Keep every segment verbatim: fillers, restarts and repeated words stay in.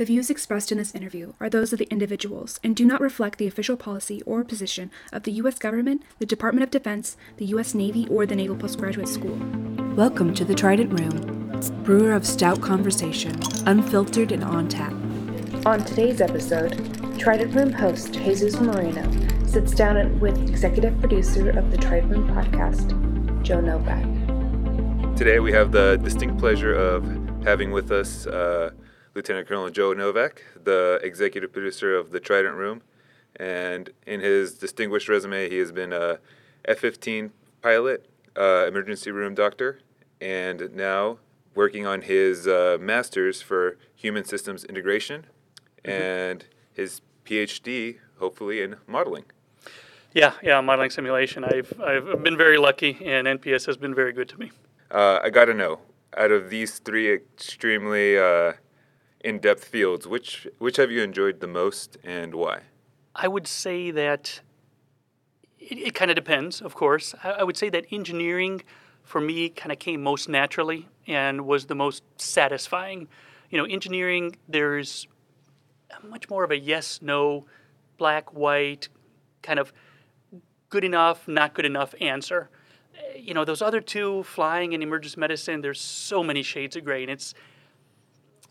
The views expressed in this interview are those of the individuals and do not reflect the official policy or position of the U S government, the Department of Defense, the U S Navy, or the Naval Postgraduate School. Welcome to the Trident Room, brewer of stout conversation, unfiltered and on tap. On today's episode, Trident Room host Jesus Moreno sits down with executive producer of the Trident Room podcast, Joe Novak. Today we have the distinct pleasure of having with us uh, Lieutenant Colonel Joe Novak, the executive producer of the Trident Room, and in his distinguished resume, he has been a F fifteen pilot, uh, emergency room doctor, and now working on his uh, master's for human systems integration, mm-hmm. and his PhD, hopefully, in modeling. Yeah, yeah, modeling simulation. I've I've been very lucky, and N P S has been very good to me. Uh, I gotta know, out of these three extremely uh, in-depth fields, which which have you enjoyed the most and why? I would say that it, it kind of depends, of course. I, I would say that engineering, for me, kind of came most naturally and was the most satisfying. You know, engineering, there's much more of a yes-no, black-white, kind of good enough, not good enough answer. You know, those other two, flying and emergency medicine, there's so many shades of gray, and it's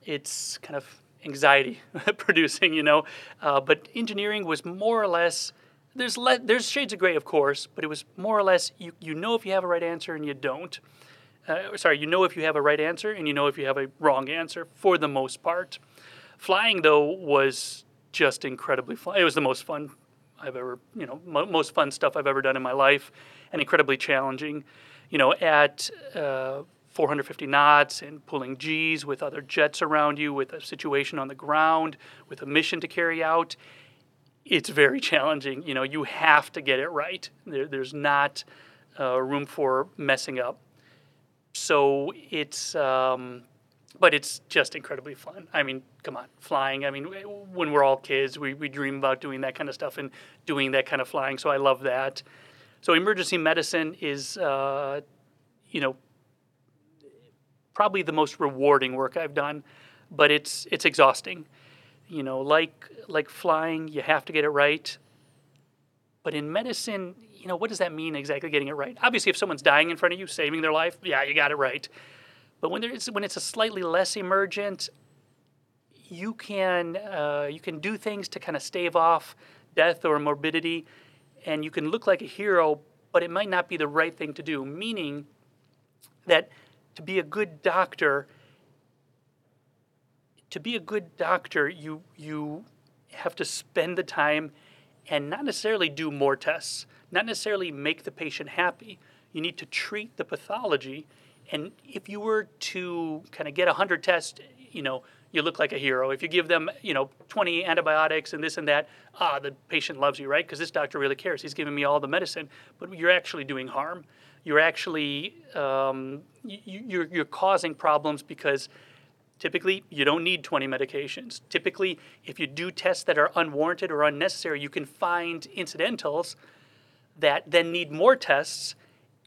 It's kind of anxiety producing, you know. Uh, but engineering was more or less, there's le- there's shades of gray, of course, but it was more or less, you, you know if you have a right answer and you don't. Uh, sorry, you know if you have a right answer and you know if you have a wrong answer for the most part. Flying, though, was just incredibly fun. It was the most fun I've ever, you know, m- most fun stuff I've ever done in my life, and incredibly challenging. You know, at Uh, four hundred fifty knots and pulling G's with other jets around you, with a situation on the ground, with a mission to carry out. It's very challenging. You know, you have to get it right. There, there's not uh, room for messing up. So it's, um, but it's just incredibly fun. I mean, come on, flying. I mean, when we're all kids, we, we dream about doing that kind of stuff and doing that kind of flying. So I love that. So emergency medicine is, uh, you know, probably the most rewarding work I've done, but it's it's exhausting. You know, like like flying, you have to get it right. But in medicine, you know, what does that mean exactly, getting it right? Obviously, if someone's dying in front of you, saving their life, yeah, you got it right. But when there's when it's a slightly less emergent, you can uh, you can do things to kind of stave off death or morbidity, and you can look like a hero, but it might not be the right thing to do. Meaning that. To be a good doctor, to be a good doctor, you you have to spend the time and not necessarily do more tests, not necessarily make the patient happy. You need to treat the pathology, and if you were to kind of get one hundred tests, you know, you look like a hero. If you give them, you know, twenty antibiotics and this and that, ah, the patient loves you, right? Because this doctor really cares. He's giving me all the medicine, but you're actually doing harm. You're actually um, you, you're you're causing problems because typically you don't need twenty medications. Typically, if you do tests that are unwarranted or unnecessary, you can find incidentals that then need more tests,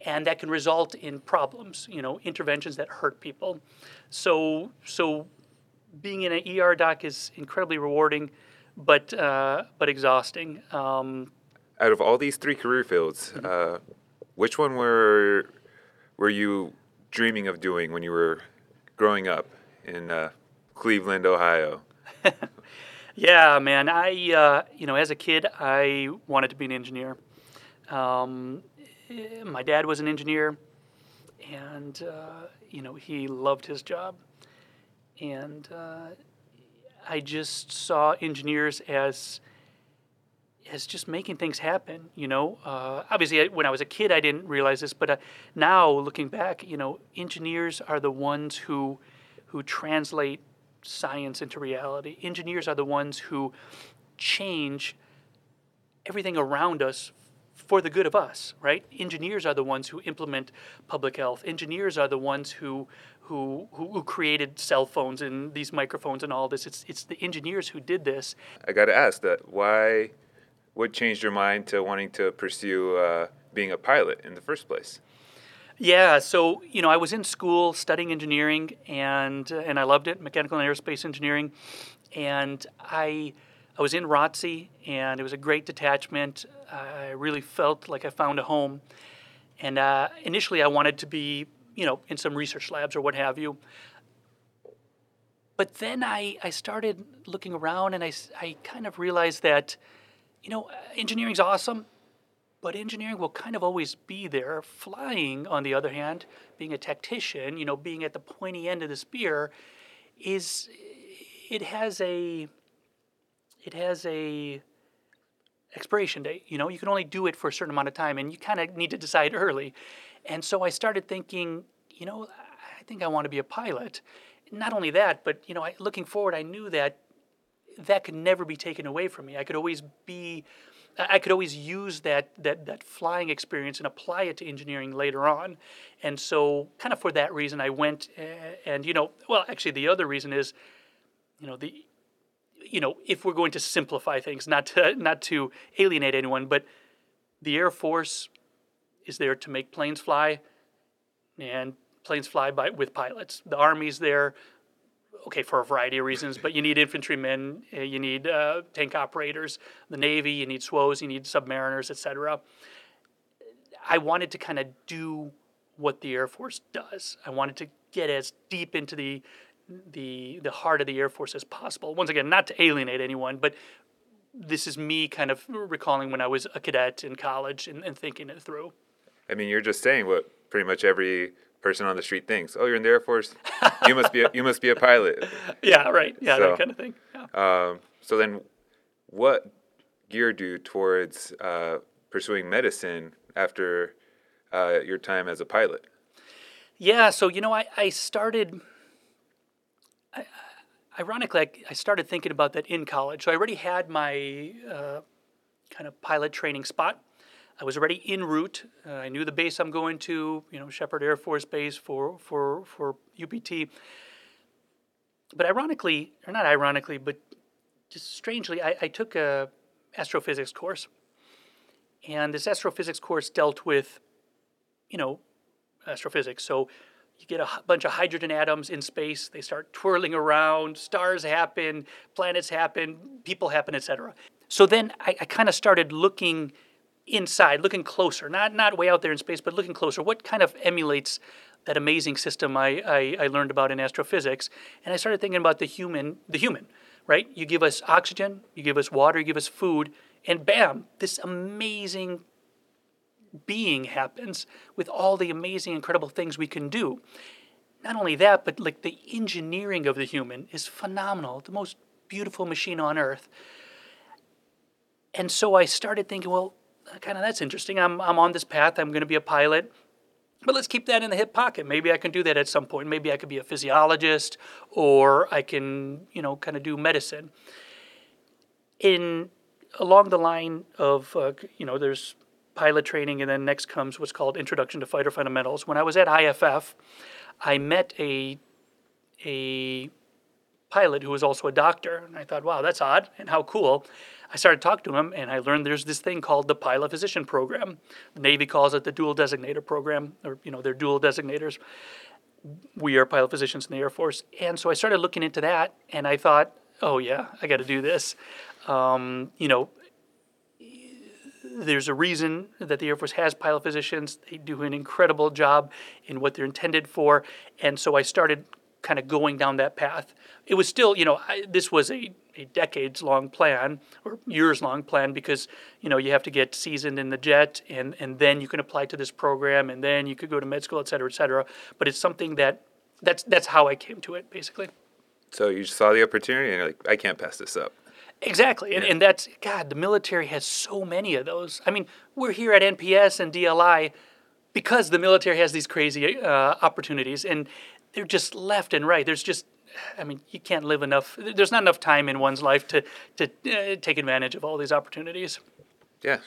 and that can result in problems. You know, interventions that hurt people. So so being in an E R doc is incredibly rewarding, but uh, but exhausting. Um, Out of all these three career fields. Uh, Which one were were you dreaming of doing when you were growing up in uh, Cleveland, Ohio? Yeah, man. I uh, you know, as a kid, I wanted to be an engineer. Um, my dad was an engineer, and uh, you know, he loved his job, and uh, I just saw engineers as. Is just making things happen, you know. Uh, obviously, I, when I was a kid, I didn't realize this, but uh, now looking back, you know, engineers are the ones who who translate science into reality. Engineers are the ones who change everything around us for the good of us, right? Engineers are the ones who implement public health. Engineers are the ones who who who, who created cell phones and these microphones and all this. It's it's the engineers who did this. I got to ask that why. What changed your mind to wanting to pursue uh, being a pilot in the first place? Yeah, so, you know, I was in school studying engineering, and and I loved it, mechanical and aerospace engineering. And I I was in R O T C, and it was a great detachment. I really felt like I found a home. And uh, initially I wanted to be, you know, in some research labs or what have you. But then I, I started looking around, and I, I kind of realized that, you know, engineering's awesome, but engineering will kind of always be there. Flying, on the other hand, being a tactician, you know, being at the pointy end of the spear, is it has a it has a expiration date. You know, you can only do it for a certain amount of time, and you kind of need to decide early. And so I started thinking, you know, I think I want to be a pilot. Not only that, but you know, I, looking forward, I knew that that could never be taken away from me. I could always be. I could always use that, that that flying experience and apply it to engineering later on. And so kind of for that reason, I went and, and, you know, well, actually the other reason is, you know, the, you know, if we're going to simplify things, not to, not to alienate anyone, but the Air Force is there to make planes fly, and planes fly by with pilots. The Army's there, okay, for a variety of reasons, but you need infantrymen, you need uh, tank operators, the Navy, you need S W Os, you need submariners, et cetera. I wanted to kind of do what the Air Force does. I wanted to get as deep into the the the heart of the Air Force as possible. Once again, not to alienate anyone, but this is me kind of recalling when I was a cadet in college and, and thinking it through. I mean, you're just saying what pretty much every person on the street thinks. Oh, you're in the Air Force. You must be. A, you must be a pilot. Yeah, right. Yeah, so, that kind of thing. Yeah. Um, so then, what geared you towards uh, pursuing medicine after uh, your time as a pilot? Yeah. So you know, I I started. I, ironically, I, I started thinking about that in college. So I already had my uh, kind of pilot training spot. I was already en route. Uh, I knew the base I'm going to, you know, Shepherd Air Force Base for for for U P T. But ironically, or not ironically, but just strangely, I, I took a astrophysics course, and this astrophysics course dealt with, you know, astrophysics. So you get a h- bunch of hydrogen atoms in space. They start twirling around. Stars happen. Planets happen. People happen, et cetera. So then I, I kind of started looking inside, looking closer, not not way out there in space, but looking closer. What kind of emulates that amazing system I, I, I learned about in astrophysics? And I started thinking about the human, the human, right? You give us oxygen, you give us water, you give us food, and bam, this amazing being happens with all the amazing, incredible things we can do. Not only that, but like the engineering of the human is phenomenal, the most beautiful machine on Earth. And so I started thinking, well, kind of that's interesting. I'm I'm on this path. I'm going to be a pilot, but let's keep that in the hip pocket. Maybe I can do that at some point. Maybe I could be a physiologist, or I can, you know, kind of do medicine. In along the line of uh, you know, there's pilot training, and then next comes what's called Introduction to Fighter Fundamentals. When I was at I F F, I met a a pilot who was also a doctor, and I thought, wow, that's odd, and how cool. I started talking to him, and I learned there's this thing called the pilot physician program. The Navy calls it the dual designator program, or, you know, they're dual designators. We are pilot physicians in the Air Force. And so I started looking into that, and I thought, oh, yeah, I got to do this. Um, you know, there's a reason that the Air Force has pilot physicians. They do an incredible job in what they're intended for. And so I started kind of going down that path. It was still, you know, I, this was a a decades-long plan or years-long plan, because, you know, you have to get seasoned in the jet, and, and then you can apply to this program, and then you could go to med school, et cetera, et cetera. But it's something that that's that's how I came to it, basically. So you saw the opportunity, and you're like, I can't pass this up. Exactly. Yeah. And, and that's, God, the military has so many of those. I mean, we're here at N P S and D L I because the military has these crazy uh, opportunities, and they're just left and right. There's just I mean, you can't live enough. There's not enough time in one's life to to uh, take advantage of all these opportunities. Yeah,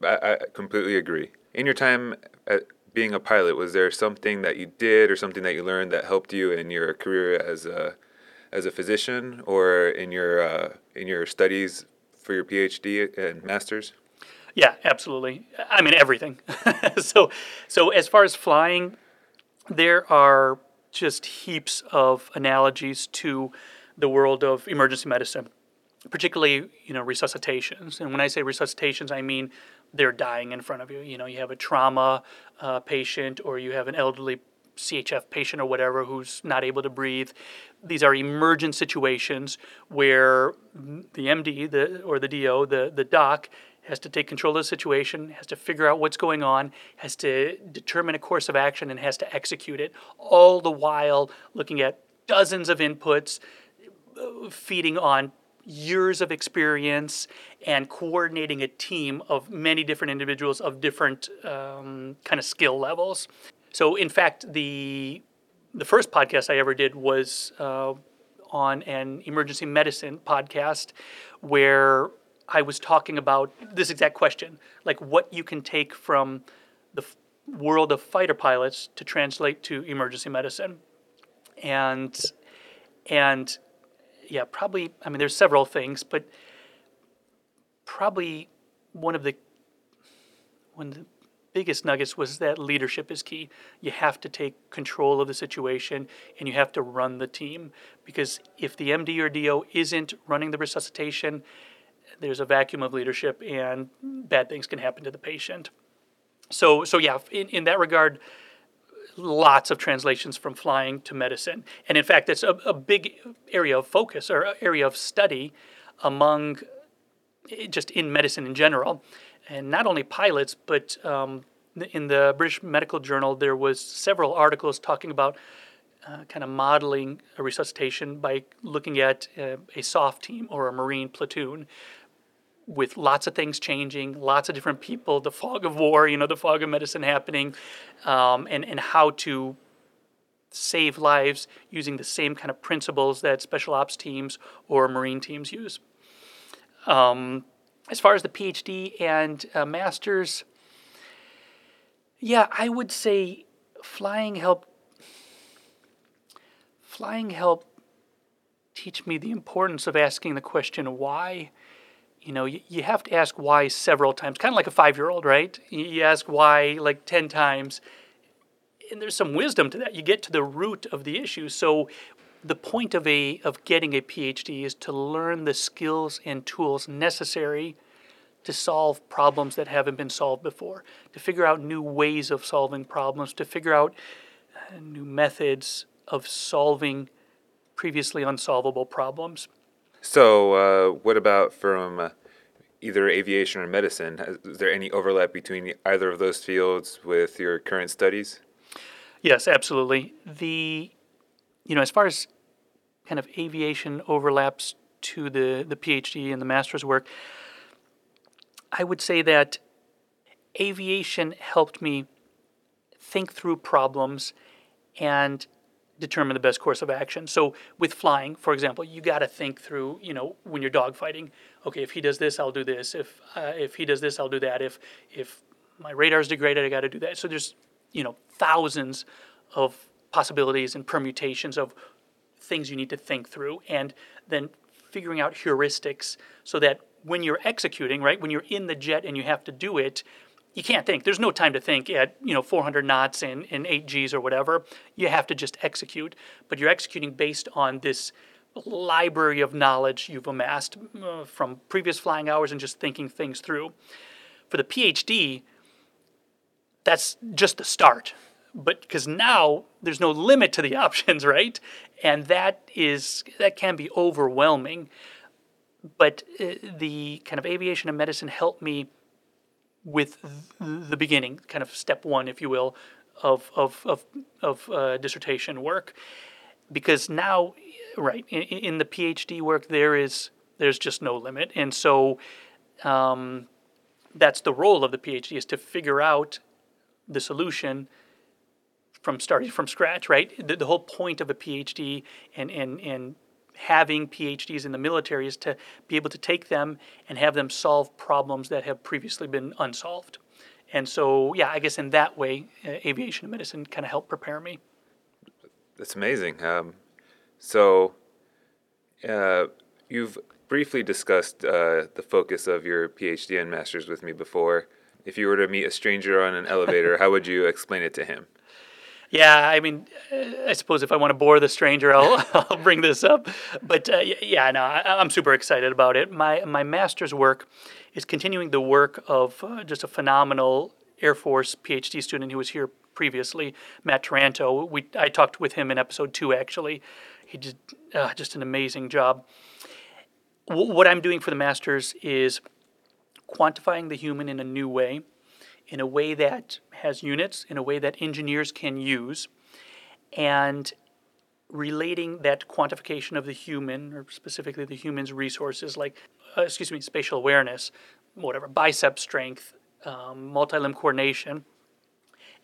I, I completely agree. In your time at being a pilot, was there something that you did or something that you learned that helped you in your career as a as a physician, or in your uh, in your studies for your P H D and master's? Yeah, absolutely. I mean, everything. so, so as far as flying, there are just heaps of analogies to the world of emergency medicine, particularly, you know, resuscitations. And when I say resuscitations, I mean they're dying in front of you. You know, you have a trauma uh, patient, or you have an elderly C H F patient or whatever who's not able to breathe. These are emergent situations where the M D the or the D O, the, the doc, has to take control of the situation, has to figure out what's going on, has to determine a course of action, and has to execute it, all the while looking at dozens of inputs, feeding on years of experience, and coordinating a team of many different individuals of different um, kind of skill levels. So, in fact, the the first podcast I ever did was uh, on an emergency medicine podcast where I was talking about this exact question, like what you can take from the f- world of fighter pilots to translate to emergency medicine. And, and yeah, probably, I mean, there's several things, but probably one of the, one of the biggest nuggets was that leadership is key. You have to take control of the situation, and you have to run the team, because if the M D or D O isn't running the resuscitation, there's a vacuum of leadership, and bad things can happen to the patient. So, so yeah, in, in that regard, lots of translations from flying to medicine. And in fact, that's a, a big area of focus or area of study among just in medicine in general, and not only pilots, but um, in the British Medical Journal, there was several articles talking about Uh, kind of modeling a resuscitation by looking at uh, a soft team or a Marine platoon with lots of things changing, lots of different people, the fog of war, you know, the fog of medicine happening, um, and, and how to save lives using the same kind of principles that special ops teams or Marine teams use. Um, as far as the PhD and uh, master's, yeah, I would say flying helped Flying helped teach me the importance of asking the question why. You know, you, you have to ask why several times, kind of like a five-year-old, right? You, you ask why like ten times, and there's some wisdom to that. You get to the root of the issue. So the point of a of getting a PhD is to learn the skills and tools necessary to solve problems that haven't been solved before, to figure out new ways of solving problems, to figure out uh, new methods of solving previously unsolvable problems. So uh, what about from uh, either aviation or medicine? Is there any overlap between either of those fields with your current studies? Yes, absolutely. The, you know, as far as kind of aviation overlaps to the, the PhD and the master's work, I would say that aviation helped me think through problems and determine the best course of action. So with flying, for example, you got to think through, you know, when you're dogfighting, okay, if he does this, I'll do this. If uh, if he does this, I'll do that. If if my radar's degraded, I got to do that. So there's, you know, thousands of possibilities and permutations of things you need to think through, and then figuring out heuristics so that when you're executing, right, when you're in the jet and you have to do it, you can't think. There's no time to think at, you know, four hundred knots and, and eight G's or whatever. You have to just execute. But you're executing based on this library of knowledge you've amassed uh, from previous flying hours and just thinking things through. For the PhD, that's just the start. But because now there's no limit to the options, right? And that is that can be overwhelming. But uh, the kind of aviation and medicine helped me with the beginning, kind of step one, if you will, of of of, of uh, dissertation work, because now, right, in, in the PhD work there is there's just no limit, and so um, that's the role of the PhD, is to figure out the solution from starting from scratch, right? The, the whole point of a PhD and and and having PhDs in the military is to be able to take them and have them solve problems that have previously been unsolved. And so, yeah, I guess in that way, uh, aviation and medicine kind of helped prepare me. That's amazing. Um, so uh, you've briefly discussed uh, the focus of your PhD and master's with me before. If you were to meet a stranger on an elevator, how would you explain it to him? Yeah, I mean, I suppose if I want to bore the stranger, I'll, I'll bring this up. But uh, yeah, no, I, I'm super excited about it. My my master's work is continuing the work of uh, just a phenomenal Air Force PhD student who was here previously, Matt Taranto. We I talked with him in episode two, actually. He did uh, just an amazing job. W- what I'm doing for the master's is quantifying the human in a new way, in a way that has units, in a way that engineers can use, and relating that quantification of the human, or specifically the human's resources, like, uh, excuse me, spatial awareness, whatever, bicep strength, um, multi-limb coordination,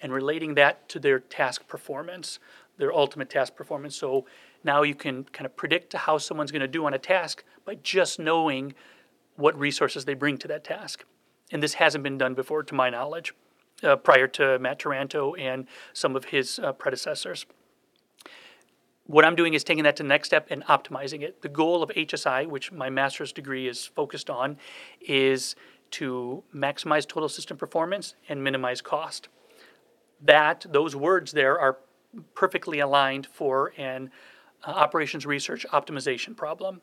and relating that to their task performance, their ultimate task performance. So now you can kind of predict how someone's going to do on a task by just knowing what resources they bring to that task. And this hasn't been done before, to my knowledge, uh, prior to Matt Taranto and some of his uh, predecessors. What I'm doing is taking that to the next step and optimizing it. The goal of H S I, which my master's degree is focused on, is to maximize total system performance and minimize cost. That, those words there are perfectly aligned for an uh, operations research optimization problem.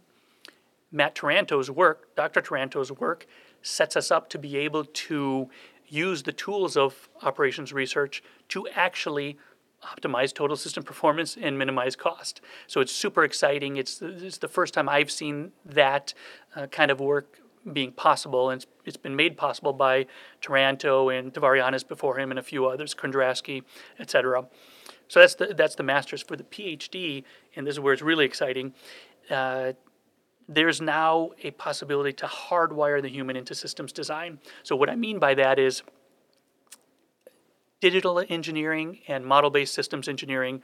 Matt Taranto's work, Doctor Taranto's work, sets us up to be able to use the tools of operations research to actually optimize total system performance and minimize cost. So it's super exciting. It's the, it's the first time I've seen that uh, kind of work being possible, and it's, it's been made possible by Taranto and Tavarianis before him and a few others, Kondraski, et cetera. So that's the, that's the master's. For the PhD, and this is where it's really exciting, uh, there's now a possibility to hardwire the human into systems design. So what I mean by that is digital engineering and model-based systems engineering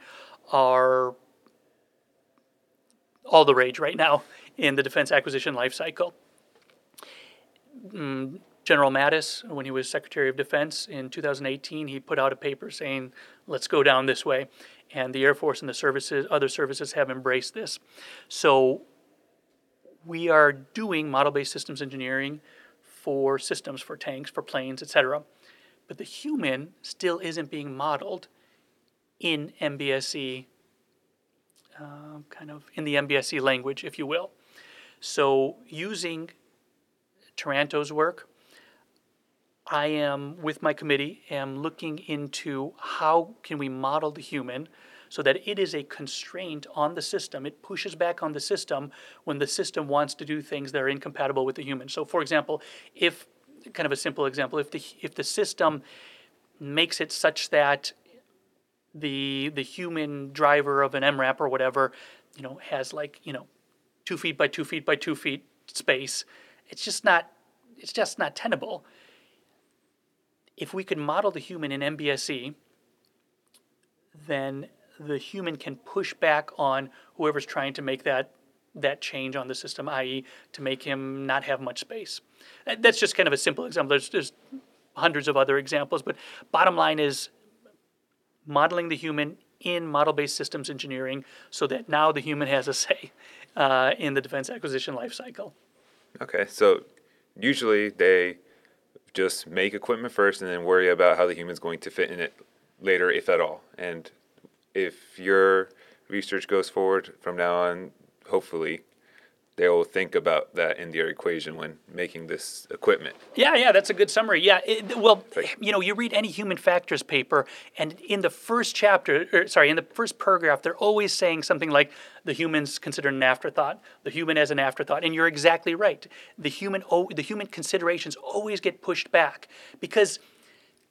are all the rage right now in the defense acquisition lifecycle. General Mattis, when he was Secretary of Defense in two thousand eighteen, he put out a paper saying, let's go down this way. And the Air Force and the services, other services have embraced this. So we are doing model-based systems engineering for systems, for tanks, for planes, et cetera. But the human still isn't being modeled in M B S E, uh, kind of in the M B S E language, if you will. So using Taranto's work, I am, with my committee, am looking into how can we model the human so that it is a constraint on the system. It pushes back on the system when the system wants to do things that are incompatible with the human. So, for example, if, kind of a simple example, if the if the system makes it such that the the human driver of an M RAP or whatever, you know, has like, you know, two feet by two feet by two feet space, it's just not it's just not tenable. If we could model the human in M B S E, then the human can push back on whoever's trying to make that that change on the system, that is to make him not have much space. That's just kind of a simple example. There's, there's hundreds of other examples, but bottom line is modeling the human in model-based systems engineering so that now the human has a say uh, in the defense acquisition lifecycle. Okay, so usually they just make equipment first and then worry about how the human's going to fit in it later, if at all. And if your research goes forward from now on, hopefully they'll think about that in their equation when making this equipment. Yeah, yeah, that's a good summary. Yeah, it, well, like, you know, you read any human factors paper, and in the first chapter, or, sorry, in the first paragraph, they're always saying something like, the human's considered an afterthought, the human as an afterthought, and you're exactly right. The human, oh, the human considerations always get pushed back because...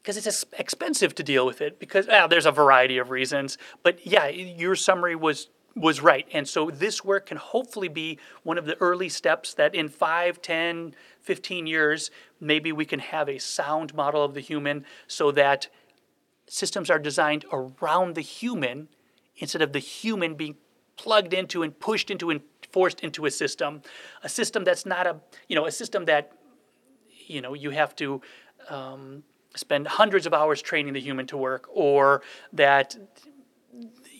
because it's expensive to deal with it, because ah, there's a variety of reasons. But yeah, your summary was was right. And so this work can hopefully be one of the early steps that in five, ten, fifteen years, maybe we can have a sound model of the human so that systems are designed around the human instead of the human being plugged into and pushed into and forced into a system. A system that's not a, you know, a system that, you know, you have to... Um, spend hundreds of hours training the human to work, or that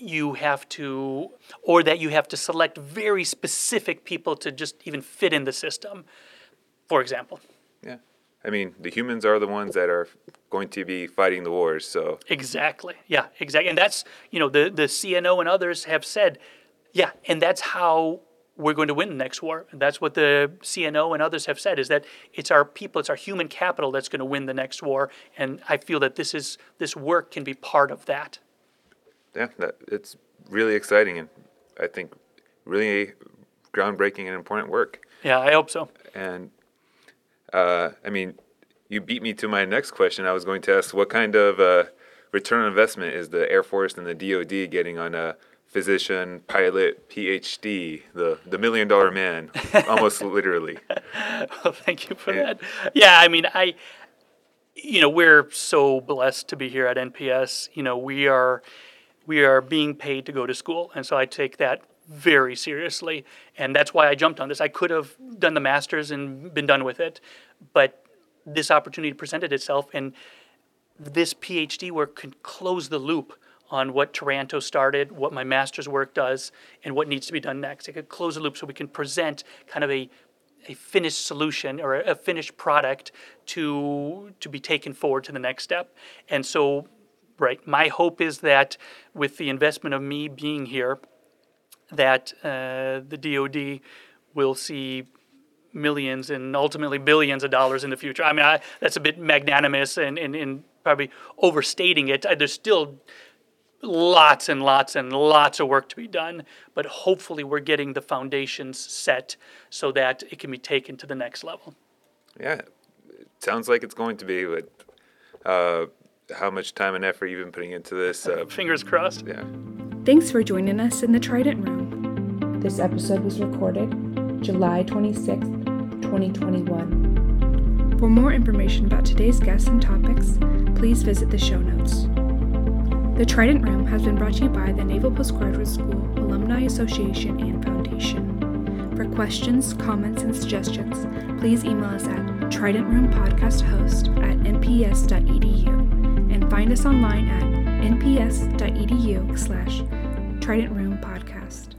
you have to, or that you have to select very specific people to just even fit in the system, for example. Yeah. I mean, the humans are the ones that are going to be fighting the wars, so. Exactly. Yeah, exactly. And that's, you know, the, the C N O and others have said, yeah, and that's how we're going to win the next war. And that's what the C N O and others have said, is that it's our people, it's our human capital that's going to win the next war. And I feel that this is this work can be part of that. Yeah, that, it's really exciting and I think really groundbreaking and important work. Yeah, I hope so. And uh, I mean, you beat me to my next question. I was going to ask what kind of uh, return on investment is the Air Force and the D O D getting on a physician, pilot, P H D, the, the million-dollar man, almost literally. Well, thank you for yeah. that. Yeah, I mean, I, you know, we're so blessed to be here at N P S. You know, we are, we are being paid to go to school, and so I take that very seriously, and that's why I jumped on this. I could have done the master's and been done with it, but this opportunity presented itself, and this P H D work could close the loop on what Taranto started, what my master's work does, and what needs to be done next. It could close the loop so we can present kind of a a finished solution or a finished product to to be taken forward to the next step. And so, right, my hope is that with the investment of me being here, that uh, the D O D will see millions and ultimately billions of dollars in the future. I mean, I, that's a bit magnanimous and, and, and probably overstating it. I, there's still lots and lots and lots of work to be done, but hopefully we're getting the foundations set so that it can be taken to the next level. Yeah, it sounds like it's going to be, but uh, how much time and effort you've been putting into this. Uh, Fingers crossed. Yeah. Thanks for joining us in the Trident Room. This episode was recorded July twenty-sixth, twenty twenty-one. For more information about today's guests and topics, please visit the show notes. The Trident Room has been brought to you by the Naval Postgraduate School Alumni Association and Foundation. For questions, comments, and suggestions, please email us at trident room podcast host at n p s dot e d u and find us online at n p s dot e d u slash Trident Room Podcast.